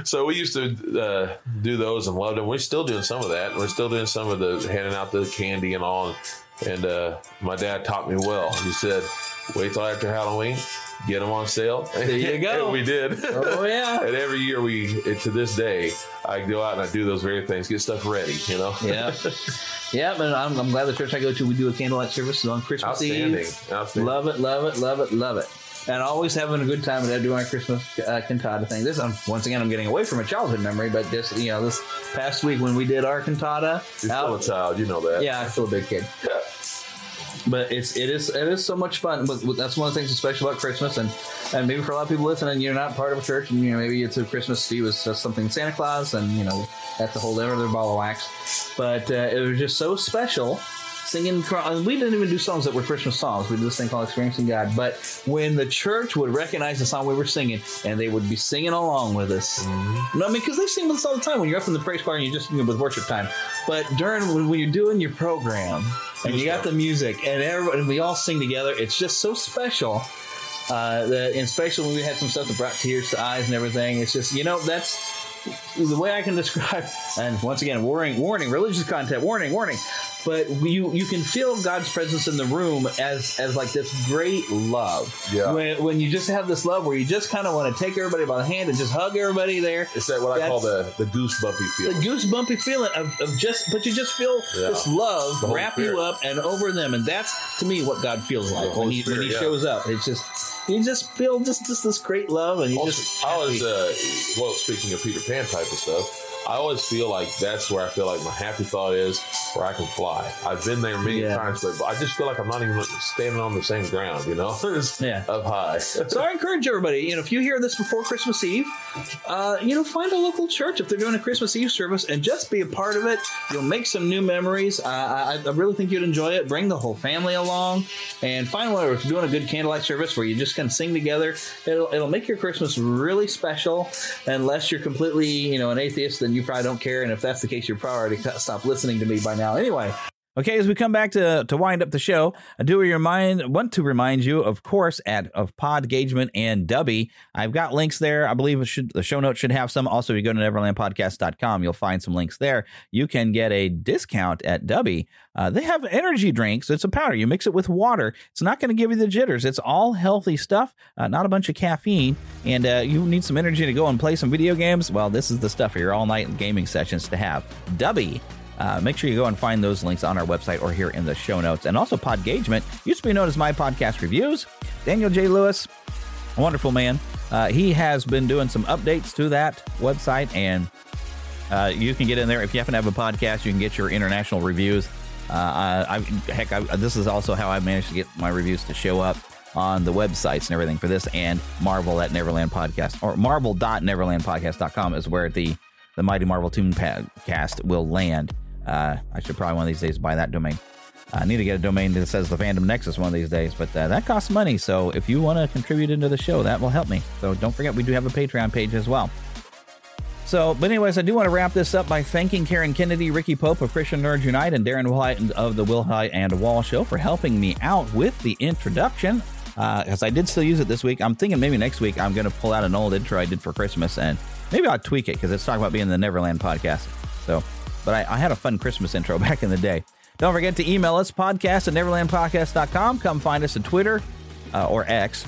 So we used to uh, do those and love them. We're still doing some of that. We're still doing some of the handing out the candy and all. And uh, my dad taught me well. He said, "Wait till after Halloween, get them on sale." There you go. And we did. Oh, yeah. And every year we, to this day, I go out and I do those very things, get stuff ready, you know? Yeah. Yeah, but I'm, I'm glad the church I go to, we do a candlelight service on Christmas Outstanding. Eve. Outstanding. Love it, love it, love it, love it. And always having a good time with that, doing our Christmas uh, cantata thing. This, um, once again, I'm getting away from a childhood memory, but just, you know, this past week when we did our cantata. You're still out, a child, you know that. Yeah, I'm still a big kid. Yeah. But it's it is it is so much fun. But that's one of the things that's special about Christmas, and, and maybe for a lot of people listening, you're not part of a church, and you know maybe it's a Christmas Eve was just something Santa Claus, and you know that's a whole other ball of wax. But uh, it was just so special singing. We didn't even do songs that were Christmas songs. We did this thing called Experiencing God. But when the church would recognize the song we were singing, and they would be singing along with us. Mm-hmm. No, I mean, because they sing with us all the time when you're up in the praise choir and you're just you know, with worship time. But during when you're doing your program and you got the music and everybody, and we all sing together, it's just so special. Uh, that, and especially when we had some stuff that brought tears to eyes and everything. It's just, you know, that's the way I can describe. And once again, warning, warning, religious content, warning, warning. But you you can feel God's presence in the room as as like this great love. Yeah. When, when you just have this love where you just kind of want to take everybody by the hand and just hug everybody there. It's that what I call the, the goosebumpy feeling. The goosebumpy feeling of, of just, but you just feel yeah. this love wrap Spirit. You up and over them. And that's, to me, what God feels like when he, Spirit, when he yeah. shows up. It's just... You just feel just, just this great love, and you also, just. I always, uh, well, speaking of Peter Pan type of stuff, I always feel like that's where I feel like my happy thought is, where I can fly. I've been there many yeah. times, but I just feel like I'm not even standing on the same ground, you know, yeah. up high. So I encourage everybody, you know, if you hear this before Christmas Eve, uh, you know, find a local church if they're doing a Christmas Eve service, and just be a part of it. You'll make some new memories. Uh, I, I really think you'd enjoy it. Bring the whole family along, and find one. If you're doing a good candlelight service where you just can sing together, it'll it'll make your Christmas really special. Unless you're completely, you know, an atheist, then you probably don't care, and if that's the case, you're probably already stopped listening to me by now anyway. Okay, as we come back to to wind up the show, I do remind want to remind you, of course, at of Podgagement and Dubby. I've got links there. I believe it should, the show notes should have some. Also, if you go to neverland podcast dot com, you'll find some links there. You can get a discount at Dubby. Uh, they have energy drinks. It's a powder. You mix it with water. It's not going to give you the jitters. It's all healthy stuff, uh, not a bunch of caffeine. And uh, you need some energy to go and play some video games. Well, this is the stuff for your all-night gaming sessions to have. Dubby. Uh, make sure you go and find those links on our website or here in the show notes. And also Podgagement, used to be known as My Podcast Reviews. Daniel J. Lewis, a wonderful man. Uh, he has been doing some updates to that website, and uh, you can get in there. If you happen to have a podcast, you can get your international reviews. Uh, I, I, heck, I, this is also how I managed to get my reviews to show up on the websites and everything for this, and Marvel at Neverland Podcast, or marvel dot neverland podcast dot com is where the, the Mighty Marvel Tooncast will land. Uh, I should probably one of these days buy that domain. I need to get a domain that says the Fandom Nexus one of these days, but uh, that costs money. So if you want to contribute into the show, that will help me. So don't forget, we do have a Patreon page as well. So, but anyways, I do want to wrap this up by thanking Karen Kennedy, Ricky Pope of Christian Nerds Unite, and Darren Wilhite of the Wilhite and Wall Show for helping me out with the introduction. Because uh, I did still use it this week. I'm thinking maybe next week I'm going to pull out an old intro I did for Christmas, and maybe I'll tweak it because it's talking about being the Neverland podcast. So... But I, I had a fun Christmas intro back in the day. Don't forget to email us, podcast at neverland podcast dot com. Come find us on Twitter uh, or X,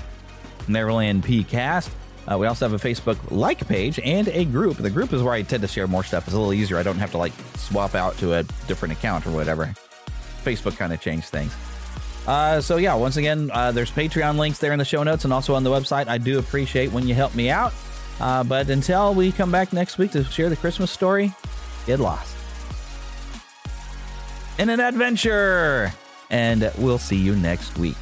NeverlandPcast. Uh, we also have a Facebook like page and a group. The group is where I tend to share more stuff. It's a little easier. I don't have to like swap out to a different account or whatever. Facebook kind of changed things. Uh, so yeah, once again, uh, there's Patreon links there in the show notes and also on the website. I do appreciate when you help me out. Uh, but until we come back next week to share the Christmas story, get lost in an adventure, and we'll see you next week.